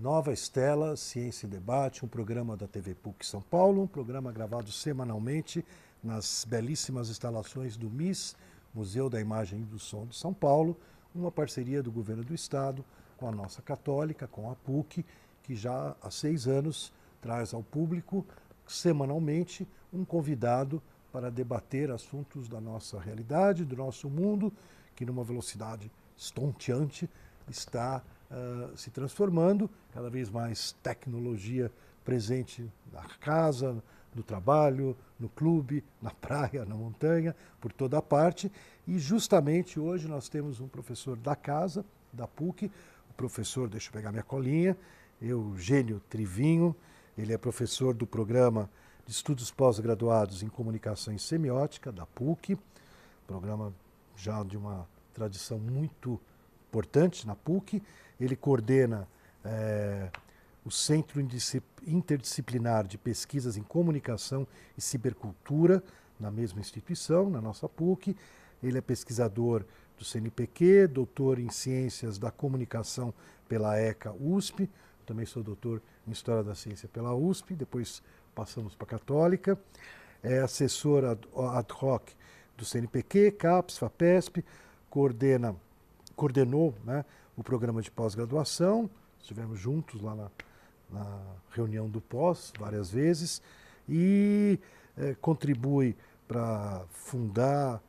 Nova Estela, Ciência e Debate, um programa da TV PUC São Paulo, um programa gravado semanalmente nas belíssimas instalações do MIS, Museu da Imagem e do Som de São Paulo, uma parceria do Governo do Estado com a nossa Católica, com a PUC, que já há 6 anos traz ao público, semanalmente, um convidado para debater assuntos da nossa realidade, do nosso mundo, que numa velocidade estonteante está se transformando, cada vez mais tecnologia presente na casa, no trabalho, no clube, na praia, na montanha, por toda a parte. E justamente hoje nós temos um professor da casa, da PUC, o professor, deixa eu pegar minha colinha, Eugênio Trivinho. Ele é professor do programa de estudos pós-graduados em comunicação e semiótica da PUC, programa já de uma tradição muito importante na PUC. Ele coordena o Centro Interdisciplinar de Pesquisas em Comunicação e Cibercultura, na mesma instituição, na nossa PUC. Ele é pesquisador do CNPq, doutor em Ciências da Comunicação pela ECA USP, também sou doutor em História da Ciência pela USP, depois passamos para a Católica, é assessor ad hoc do CNPq, CAPS, FAPESP, coordenou, né, o programa de pós-graduação, estivemos juntos lá na reunião do pós várias vezes, e contribui para fundar,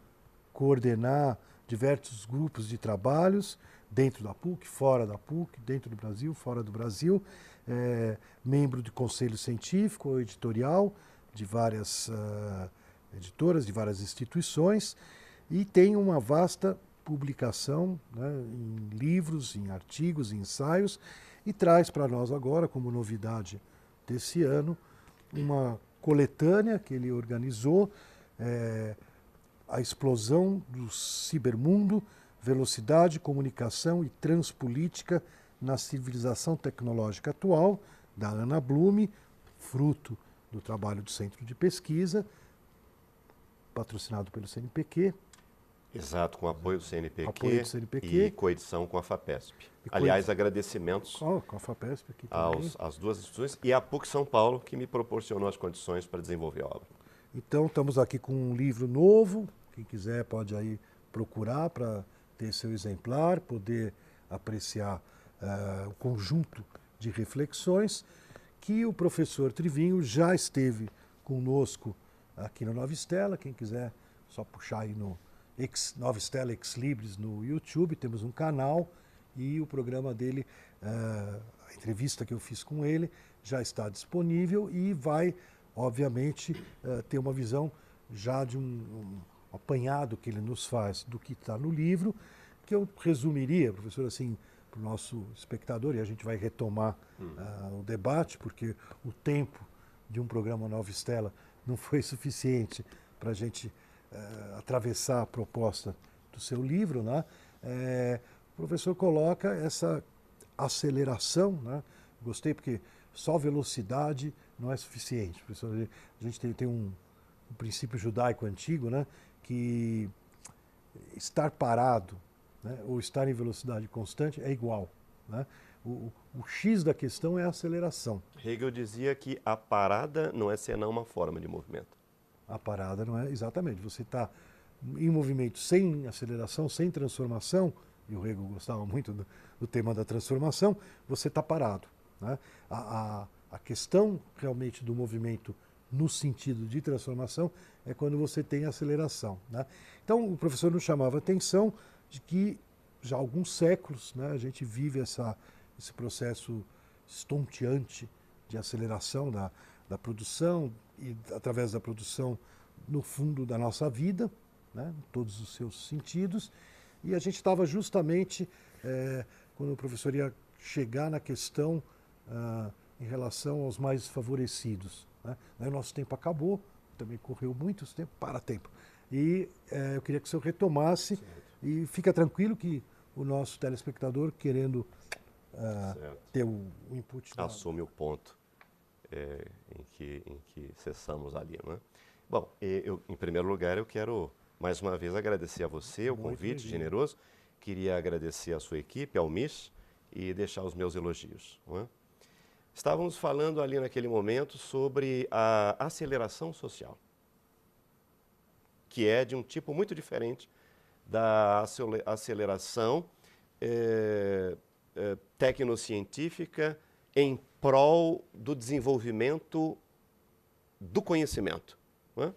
coordenar diversos grupos de trabalhos dentro da PUC, fora da PUC, dentro do Brasil, fora do Brasil, membro do Conselho Científico ou Editorial de várias editoras, de várias instituições, e tem uma vasta publicação, né, em livros, em artigos, em ensaios, e traz para nós agora, como novidade desse ano, uma coletânea que ele organizou, A Explosão do Cibermundo, Velocidade, Comunicação e Transpolítica na Civilização Tecnológica Atual, da Ana Blume, fruto do trabalho do Centro de Pesquisa, patrocinado pelo CNPq. Exato, com apoio do CNPq e coedição com a FAPESP. Aliás, agradecimentos com a FAPESP aqui às duas instituições e à PUC São Paulo, que me proporcionou as condições para desenvolver a obra. Então, estamos aqui com um livro novo, quem quiser pode aí procurar para ter seu exemplar, poder apreciar o conjunto de reflexões que o professor Trivinho já esteve conosco aqui na Nova Estela. Quem quiser só puxar aí no Nova Estela Ex Libres no YouTube, temos um canal e o programa dele, a entrevista que eu fiz com ele, já está disponível e vai, obviamente, ter uma visão já de um apanhado que ele nos faz do que está no livro, que eu resumiria, professor, assim, para o nosso espectador, e a gente vai retomar o debate, porque o tempo de um programa Nova Estela não foi suficiente para a gente atravessar a proposta do seu livro, né? O professor coloca essa aceleração, né? Gostei, porque só velocidade não é suficiente. Professor, a gente tem um princípio judaico antigo, né? Que estar parado, né, ou estar em velocidade constante é igual, né? O X da questão é a aceleração. Hegel dizia que a parada não é senão uma forma de movimento. A parada não é, exatamente. Você está em movimento sem aceleração, sem transformação, e o Hegel gostava muito do tema da transformação, você está parado, né? A questão realmente do movimento no sentido de transformação é quando você tem aceleração, né? Então, o professor nos chamava a atenção de que já há alguns séculos, né, a gente vive esse processo estonteante de aceleração da produção e, através da produção, no fundo da nossa vida, né, em todos os seus sentidos. E a gente estava justamente, quando o professor ia chegar na questão em relação aos mais desfavorecidos, né? Aí o nosso tempo acabou, também correu muito tempo, E eu queria que o senhor retomasse, e fica tranquilo que o nosso telespectador, querendo ter o input... Assume o ponto em que cessamos ali, né? Bom, em primeiro lugar, eu quero mais uma vez agradecer a você, o convite generoso, queria agradecer a sua equipe, ao MIS, e deixar os meus elogios, né? Estávamos falando ali naquele momento sobre a aceleração social, que é de um tipo muito diferente da aceleração tecnocientífica em prol do desenvolvimento do conhecimento. Não é?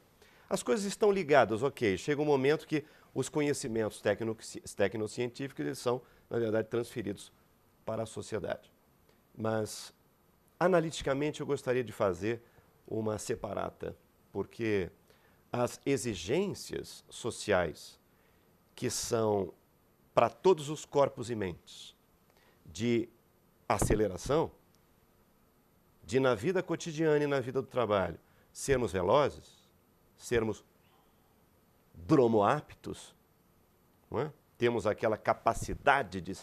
As coisas estão ligadas, ok, chega um momento que os conhecimentos tecnocientíficos eles são, na verdade, transferidos para a sociedade. Mas, analiticamente, eu gostaria de fazer uma separata, porque as exigências sociais que são para todos os corpos e mentes de aceleração, de na vida cotidiana e na vida do trabalho, sermos velozes, sermos bromoaptos, não é? Temos aquela capacidade de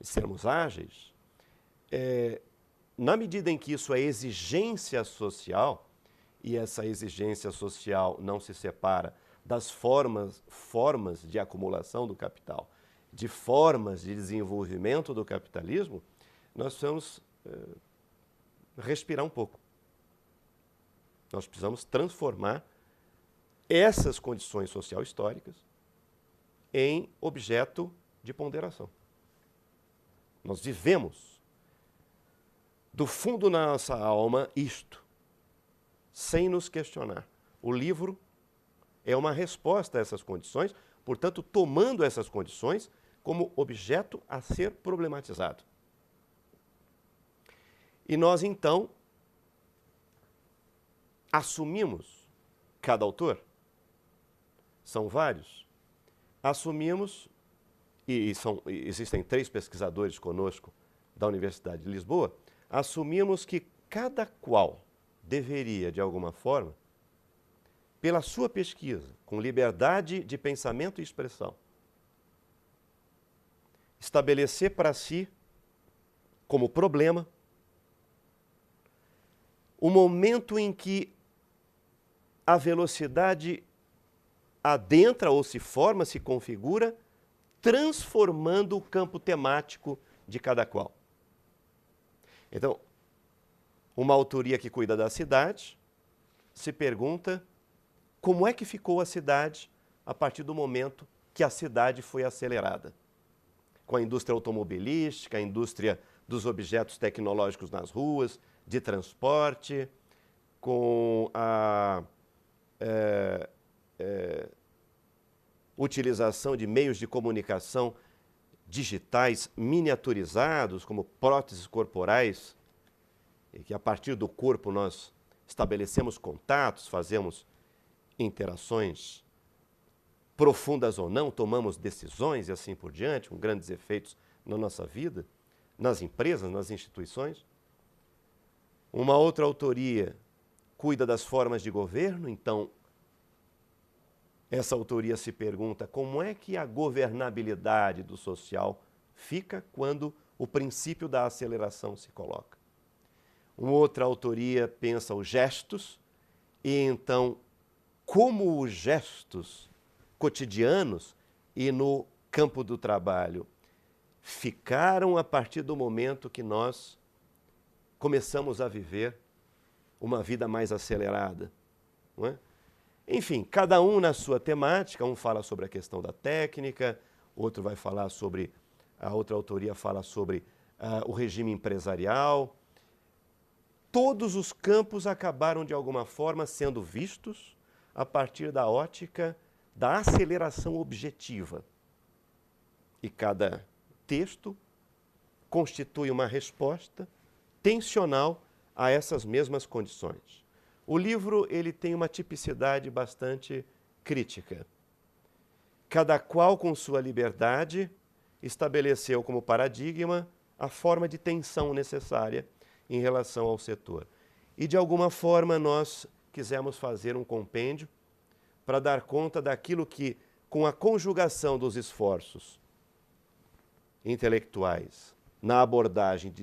sermos ágeis, na medida em que isso é exigência social, e essa exigência social não se separa das formas de acumulação do capital, de formas de desenvolvimento do capitalismo, nós precisamos respirar um pouco. Nós precisamos transformar essas condições social históricas em objeto de ponderação. Nós vivemos do fundo da nossa alma isto, sem nos questionar. O livro é uma resposta a essas condições, portanto, tomando essas condições como objeto a ser problematizado. E nós, então, assumimos, cada autor, são vários, assumimos, existem três pesquisadores conosco da Universidade de Lisboa, assumimos que cada qual deveria, de alguma forma, pela sua pesquisa, com liberdade de pensamento e expressão, estabelecer para si, como problema, o momento em que a velocidade adentra ou se forma, se configura, transformando o campo temático de cada qual. Então, uma autoria que cuida da cidade se pergunta como é que ficou a cidade a partir do momento que a cidade foi acelerada. Com a indústria automobilística, a indústria dos objetos tecnológicos nas ruas, de transporte, com a utilização de meios de comunicação digitais miniaturizados, como próteses corporais, que a partir do corpo nós estabelecemos contatos, fazemos interações profundas ou não, tomamos decisões e assim por diante, com grandes efeitos na nossa vida, nas empresas, nas instituições. Uma outra autoria cuida das formas de governo, então essa autoria se pergunta como é que a governabilidade do social fica quando o princípio da aceleração se coloca. Uma outra autoria pensa os gestos e então como os gestos cotidianos e no campo do trabalho ficaram a partir do momento que nós começamos a viver uma vida mais acelerada, não é? Enfim, cada um na sua temática, um fala sobre a questão da técnica, outro vai falar sobre, a outra autoria fala sobre o regime empresarial. Todos os campos acabaram, de alguma forma, sendo vistos a partir da ótica da aceleração objetiva. E cada texto constitui uma resposta tensional a essas mesmas condições. O livro ele tem uma tipicidade bastante crítica. Cada qual, com sua liberdade, estabeleceu como paradigma a forma de tensão necessária em relação ao setor. E, de alguma forma, nós quisemos fazer um compêndio para dar conta daquilo que, com a conjugação dos esforços intelectuais na abordagem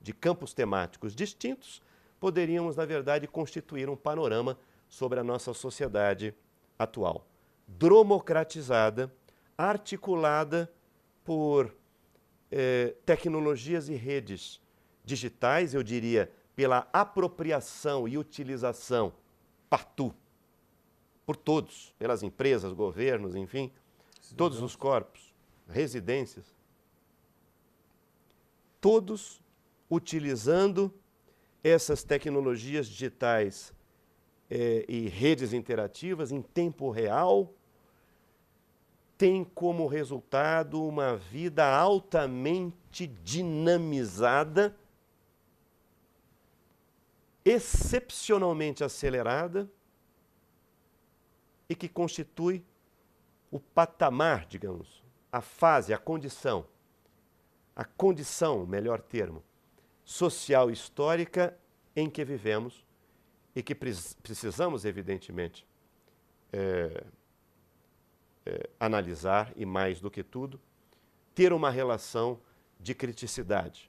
de campos temáticos distintos, poderíamos, na verdade, constituir um panorama sobre a nossa sociedade atual, dromocratizada, articulada por tecnologias e redes digitais, eu diria, pela apropriação e utilização partout, por todos, pelas empresas, governos, enfim, todos os corpos, residências, todos utilizando essas tecnologias digitais e redes interativas em tempo real, tem como resultado uma vida altamente dinamizada, excepcionalmente acelerada e que constitui o patamar, digamos, a fase, a condição, melhor termo, social histórica em que vivemos e que precisamos, evidentemente, analisar e, mais do que tudo, ter uma relação de criticidade.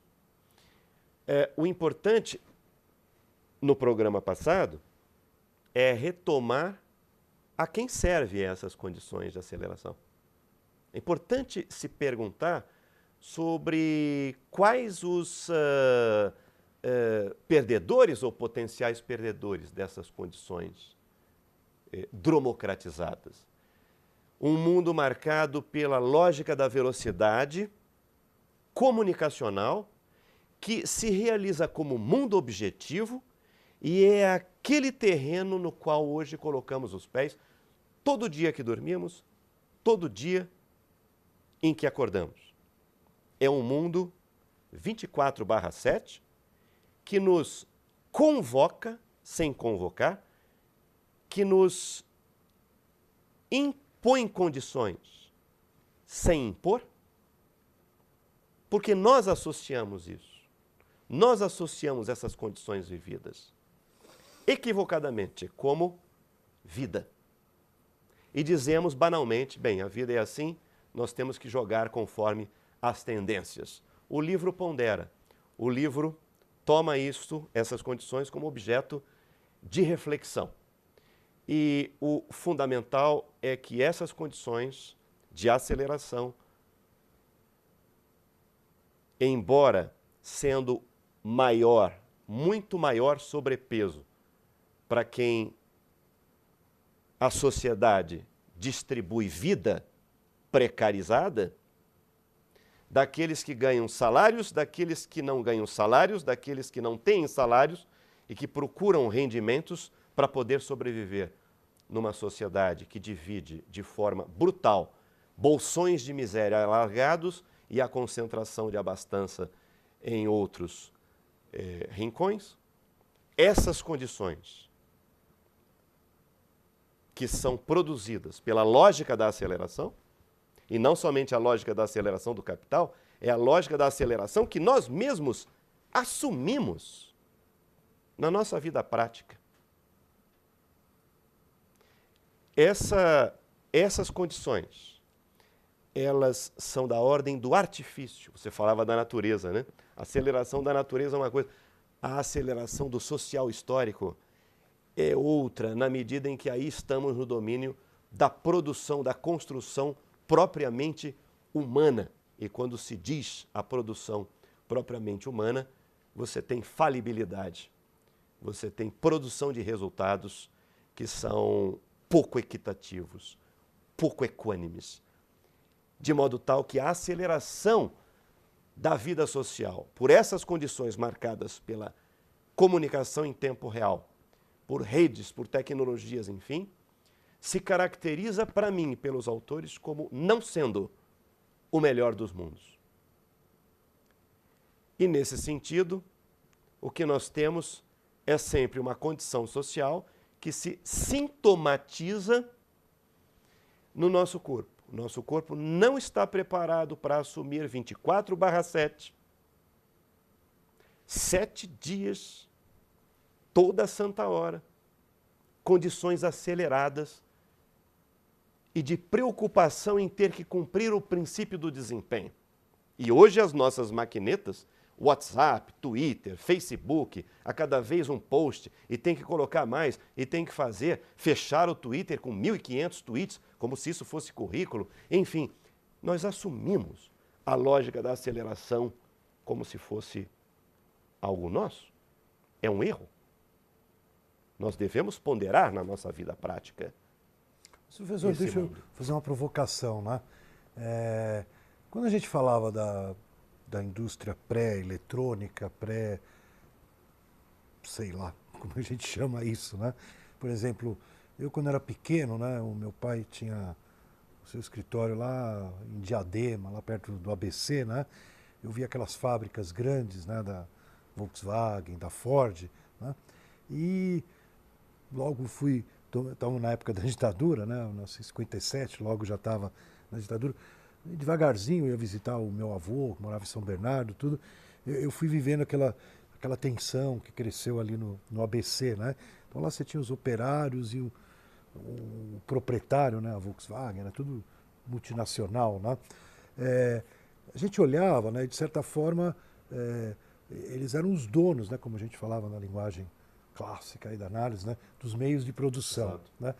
O importante no programa passado é retomar a quem servem essas condições de aceleração. É importante se perguntar sobre quais os perdedores ou potenciais perdedores dessas condições democratizadas. Um mundo marcado pela lógica da velocidade comunicacional que se realiza como mundo objetivo e é aquele terreno no qual hoje colocamos os pés todo dia que dormimos, todo dia em que acordamos. É um mundo 24/7 que nos convoca, sem convocar, que nos põe condições sem impor, porque nós associamos isso. Nós associamos essas condições vividas, equivocadamente, como vida. E dizemos banalmente, bem, a vida é assim, nós temos que jogar conforme as tendências. O livro pondera, o livro toma isto, essas condições, como objeto de reflexão. E o fundamental é que essas condições de aceleração, embora sendo maior, muito maior sobrepeso para quem a sociedade distribui vida precarizada, daqueles que ganham salários, daqueles que não ganham salários, daqueles que não têm salários e que procuram rendimentos para poder sobreviver numa sociedade que divide de forma brutal bolsões de miséria alargados e a concentração de abastança em outros rincões. Essas condições que são produzidas pela lógica da aceleração, e não somente a lógica da aceleração do capital, é a lógica da aceleração que nós mesmos assumimos na nossa vida prática. Essas condições, elas são da ordem do artifício. Você falava da natureza, né? A aceleração da natureza é uma coisa. A aceleração do social histórico é outra, na medida em que aí estamos no domínio da produção, da construção propriamente humana. E quando se diz a produção propriamente humana, você tem falibilidade. Você tem produção de resultados que são pouco equitativos, pouco equânimes, de modo tal que a aceleração da vida social, por essas condições marcadas pela comunicação em tempo real, por redes, por tecnologias, enfim, se caracteriza para mim, pelos autores, como não sendo o melhor dos mundos. E nesse sentido, o que nós temos é sempre uma condição social que se sintomatiza no nosso corpo. O nosso corpo não está preparado para assumir 24/7, 7 dias, toda a santa hora, condições aceleradas e de preocupação em ter que cumprir o princípio do desempenho. E hoje as nossas maquinetas, WhatsApp, Twitter, Facebook, a cada vez um post, e tem que colocar mais, e tem que fazer, fechar o Twitter com 1.500 tweets, como se isso fosse currículo. Enfim, nós assumimos a lógica da aceleração como se fosse algo nosso? É um erro? Nós devemos ponderar na nossa vida prática. Professor, deixa eu fazer uma provocação, né? Quando a gente falava da indústria pré-eletrônica, sei lá como a gente chama isso, né? Por exemplo, eu quando era pequeno, né, o meu pai tinha o seu escritório lá em Diadema, lá perto do ABC, né? Eu via aquelas fábricas grandes, né, da Volkswagen, da Ford, né? E logo fui, estava na época da ditadura, né? Eu nasci em 57, logo já estava na ditadura. E devagarzinho eu ia visitar o meu avô, que morava em São Bernardo, tudo. Eu fui vivendo aquela tensão que cresceu ali no ABC, né? Então lá você tinha os operários e o proprietário, né? A Volkswagen, era tudo multinacional, né? A gente olhava, né? E de certa forma eles eram os donos, né? Como a gente falava na linguagem clássica aí da análise, né? Dos meios de produção, né?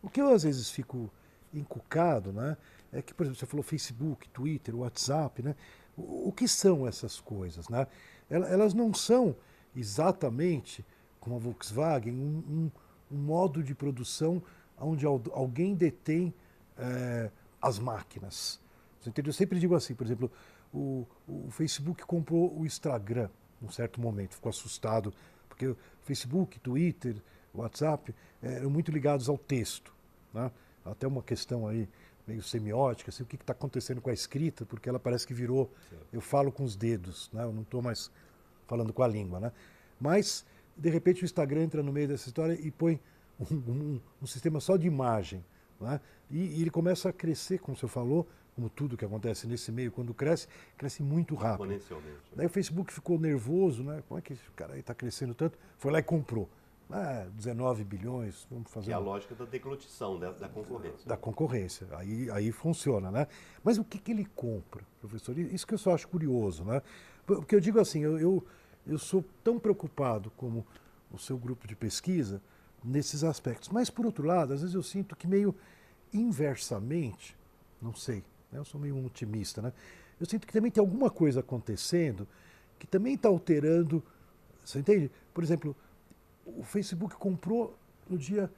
O que eu às vezes fico encucado, né? É que, por exemplo, você falou Facebook, Twitter, WhatsApp, né? O que são essas coisas, né? Elas não são exatamente, como a Volkswagen, um modo de produção onde alguém detém as máquinas. Você entendeu? Eu sempre digo assim, por exemplo, o Facebook comprou o Instagram num certo momento, ficou assustado, porque o Facebook, Twitter, WhatsApp eram muito ligados ao texto, né? Até uma questão aí meio semiótica, assim, o que está acontecendo com a escrita, porque ela parece que virou, eu falo com os dedos, né? Eu não estou mais falando com a língua, né? Mas, de repente, o Instagram entra no meio dessa história e põe um sistema só de imagem, né? E ele começa a crescer, como o senhor falou, como tudo que acontece nesse meio, quando cresce, cresce muito rápido. Daí o Facebook ficou nervoso, né? Como é que esse cara aí está crescendo tanto? Foi lá e comprou. 19 bilhões, vamos fazer... É a lógica da deglutição, da concorrência. Da concorrência, aí funciona, né? Mas o que ele compra, professor? Isso que eu só acho curioso, né? Porque eu digo assim, eu sou tão preocupado como o seu grupo de pesquisa nesses aspectos. Mas, por outro lado, às vezes eu sinto que meio inversamente, não sei, né? Eu sou meio um otimista, né? Eu sinto que também tem alguma coisa acontecendo que também está alterando, você entende? Por exemplo... O Facebook comprou no dia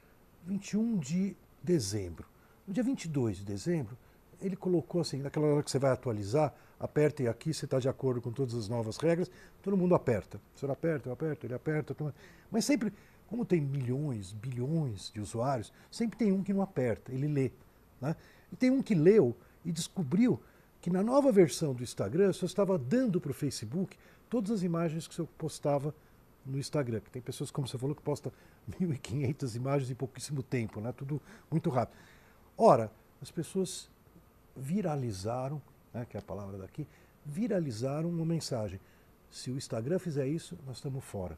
21 de dezembro. No dia 22 de dezembro, ele colocou assim, naquela hora que você vai atualizar, aperta e aqui você está de acordo com todas as novas regras, todo mundo aperta. O senhor aperta, eu aperto, ele aperta. Mas sempre, como tem milhões, bilhões de usuários, sempre tem um que não aperta, ele lê, né? E tem um que leu e descobriu que na nova versão do Instagram, o senhor estava dando para o Facebook todas as imagens que o senhor postava no Instagram, que tem pessoas, como você falou, que postam 1.500 imagens em pouquíssimo tempo, né? Tudo muito rápido. Ora, as pessoas viralizaram, né, que é a palavra daqui, viralizaram uma mensagem. Se o Instagram fizer isso, nós estamos fora,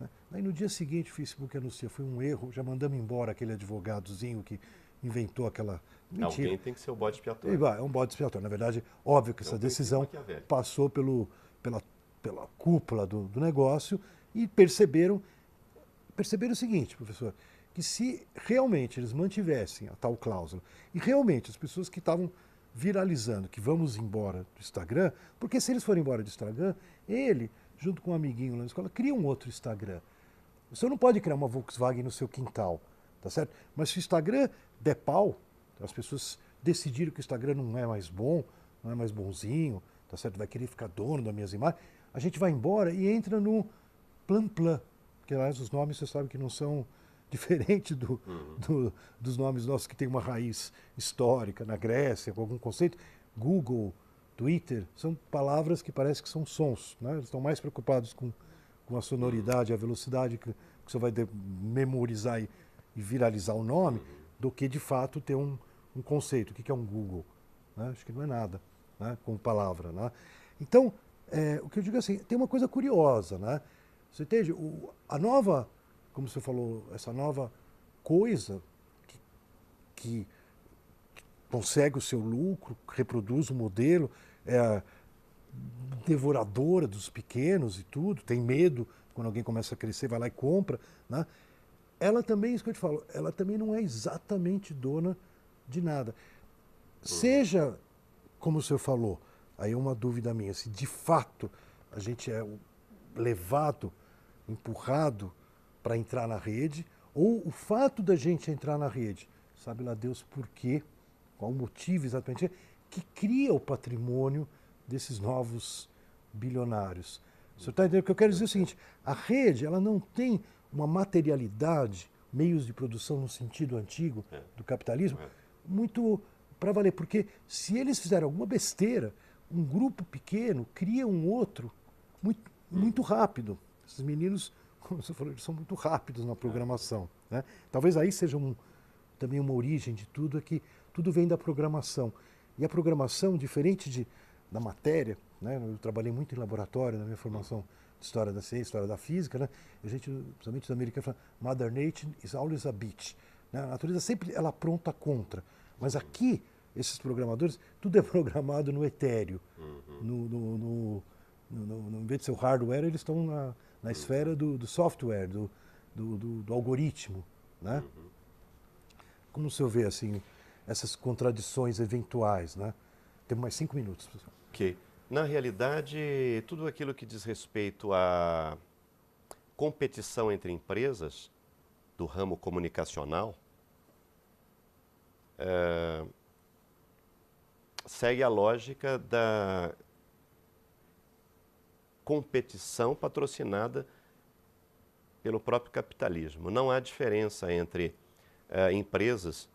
né? Aí no dia seguinte o Facebook anuncia, foi um erro, já mandamos embora aquele advogadozinho que inventou aquela... Mentira. Alguém tem que ser o bode expiatório. É um bode expiatório. Na verdade, óbvio que essa decisão passou pela cúpula do negócio... E perceberam o seguinte, professor, que se realmente eles mantivessem a tal cláusula, e realmente as pessoas que estavam viralizando, que vamos embora do Instagram, porque se eles forem embora do Instagram, ele, junto com um amiguinho lá na escola, cria um outro Instagram. O senhor não pode criar uma Volkswagen no seu quintal, tá certo? Mas se o Instagram der pau, as pessoas decidiram que o Instagram não é mais bom, não é mais bonzinho, tá certo? Vai querer ficar dono das minhas imagens, a gente vai embora e entra no... Plan, porque aliás, os nomes você sabe que não são diferentes dos nomes nossos que tem uma raiz histórica na Grécia, com algum conceito. Google, Twitter, são palavras que parece que são sons, né? Eles estão mais preocupados com a sonoridade, a velocidade que você vai memorizar e viralizar o nome, do que de fato ter um conceito. O que é um Google? Né? Acho que não é nada, né? Como palavra, né? Então, o que eu digo é assim, tem uma coisa curiosa, né? Você entende? A nova, como você falou, essa nova coisa que consegue o seu lucro, reproduz o modelo, é devoradora dos pequenos e tudo, tem medo quando alguém começa a crescer, vai lá e compra, né? Ela também, isso que eu te falo, ela também não é exatamente dona de nada. Seja, como o senhor falou, aí é uma dúvida minha, se de fato a gente é... levado, empurrado para entrar na rede, ou o fato da gente entrar na rede, sabe lá Deus por quê, qual o motivo exatamente, que cria o patrimônio desses novos bilionários. O senhor está entendendo? O que eu quero dizer é o seguinte, a rede ela não tem uma materialidade, meios de produção no sentido antigo do capitalismo, muito para valer, porque se eles fizeram alguma besteira, um grupo pequeno cria um outro muito, muito rápido. Esses meninos, como você falou, eles são muito rápidos na programação, né? Talvez aí seja também uma origem de tudo, é que tudo vem da programação. E a programação, diferente da matéria, né? Eu trabalhei muito em laboratório na minha formação de História da Ciência, História da Física, né? A gente, principalmente os americanos, fala, Mother Nature is always a bitch. Né? A natureza sempre ela apronta contra. Mas aqui, esses programadores, tudo é programado no etéreo. Em vez de ser o hardware, eles estão na esfera do software, do algoritmo. Né? Como o senhor vê assim, essas contradições eventuais? Né? Temos mais 5 minutos, professor. Ok. Na realidade, tudo aquilo que diz respeito à competição entre empresas do ramo comunicacional segue a lógica da competição patrocinada pelo próprio capitalismo. Não há diferença entre empresas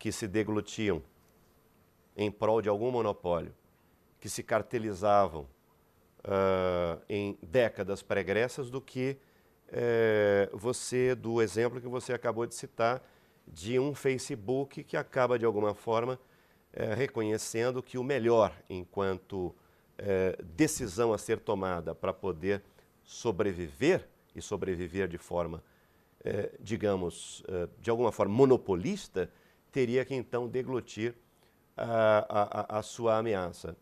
que se deglutiam em prol de algum monopólio, que se cartelizavam em décadas pregressas, do que do exemplo que você acabou de citar, de um Facebook que acaba, de alguma forma, reconhecendo que o melhor, enquanto decisão a ser tomada para poder sobreviver, e sobreviver de forma, digamos, de alguma forma monopolista, teria que então deglutir a sua ameaça.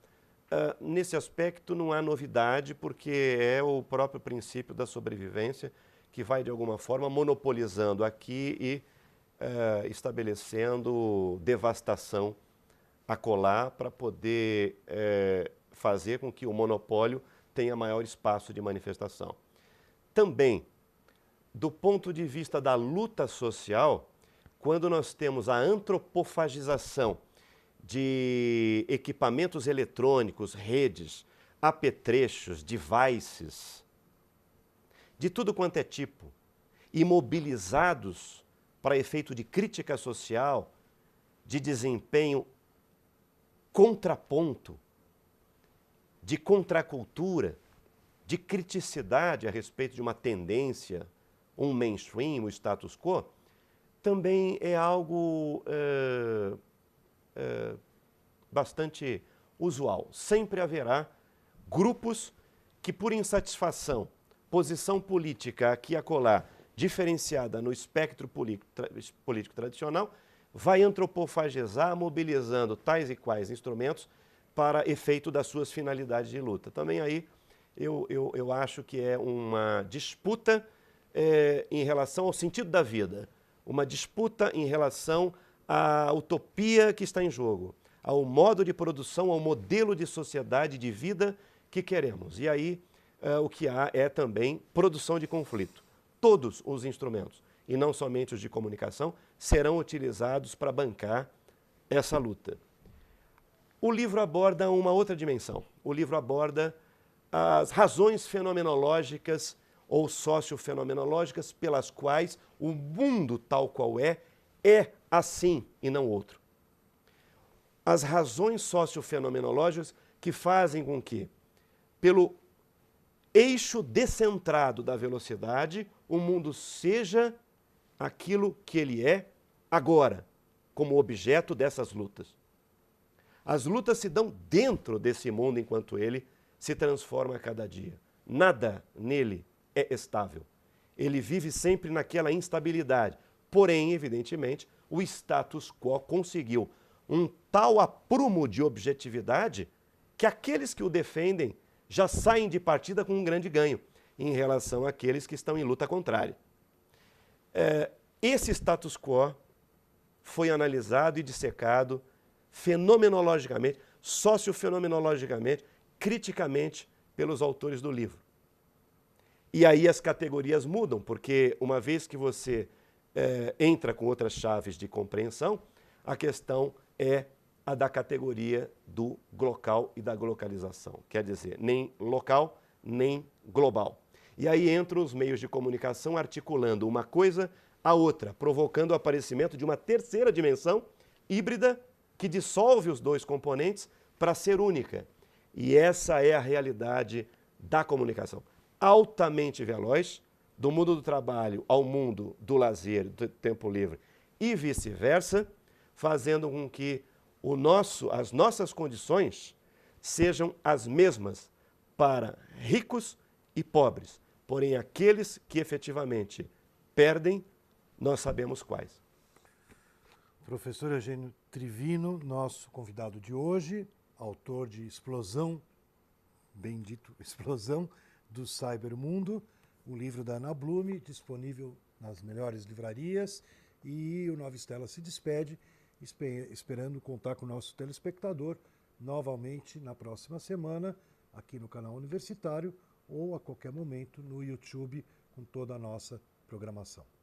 Nesse aspecto não há novidade, porque é o próprio princípio da sobrevivência que vai, de alguma forma, monopolizando aqui e estabelecendo devastação acolá para poder fazer com que o monopólio tenha maior espaço de manifestação. Também, do ponto de vista da luta social, quando nós temos a antropofagização de equipamentos eletrônicos, redes, apetrechos, devices, de tudo quanto é tipo, imobilizados para efeito de crítica social, de desempenho contraponto, de contracultura, de criticidade a respeito de uma tendência, um mainstream, o status quo, também é algo bastante usual. Sempre haverá grupos que, por insatisfação, posição política aqui e acolá, diferenciada no espectro político tradicional, vai antropofagizar, mobilizando tais e quais instrumentos para efeito das suas finalidades de luta. Também aí eu acho que é uma disputa em relação ao sentido da vida, uma disputa em relação à utopia que está em jogo, ao modo de produção, ao modelo de sociedade, de vida que queremos. E aí o que há é também produção de conflito. Todos os instrumentos, e não somente os de comunicação, serão utilizados para bancar essa luta. O livro aborda uma outra dimensão. O livro aborda as razões fenomenológicas ou sociofenomenológicas pelas quais o mundo tal qual é assim e não outro. As razões sociofenomenológicas que fazem com que, pelo eixo descentrado da velocidade, o mundo seja aquilo que ele é agora, como objeto dessas lutas. As lutas se dão dentro desse mundo enquanto ele se transforma a cada dia. Nada nele é estável. Ele vive sempre naquela instabilidade. Porém, evidentemente, o status quo conseguiu um tal aprumo de objetividade que aqueles que o defendem já saem de partida com um grande ganho em relação àqueles que estão em luta contrária. Esse status quo foi analisado e dissecado fenomenologicamente, sociofenomenologicamente, criticamente pelos autores do livro. E aí as categorias mudam, porque uma vez que você entra com outras chaves de compreensão, a questão é a da categoria do glocal e da glocalização. Quer dizer, nem local, nem global. E aí entram os meios de comunicação articulando uma coisa a outra, provocando o aparecimento de uma terceira dimensão híbrida que dissolve os dois componentes para ser única. E essa é a realidade da comunicação. Altamente veloz, do mundo do trabalho ao mundo do lazer, do tempo livre e vice-versa, fazendo com que as nossas condições sejam as mesmas para ricos e pobres. Porém, aqueles que efetivamente perdem, nós sabemos quais. Professor Eugênio Trivinho, nosso convidado de hoje, autor de Explosão, bendito Explosão do Cibermundo, o livro da Ana Blume, disponível nas melhores livrarias, e o Nova Estela se despede, esperando contar com o nosso telespectador novamente na próxima semana, aqui no canal universitário ou a qualquer momento no YouTube, com toda a nossa programação.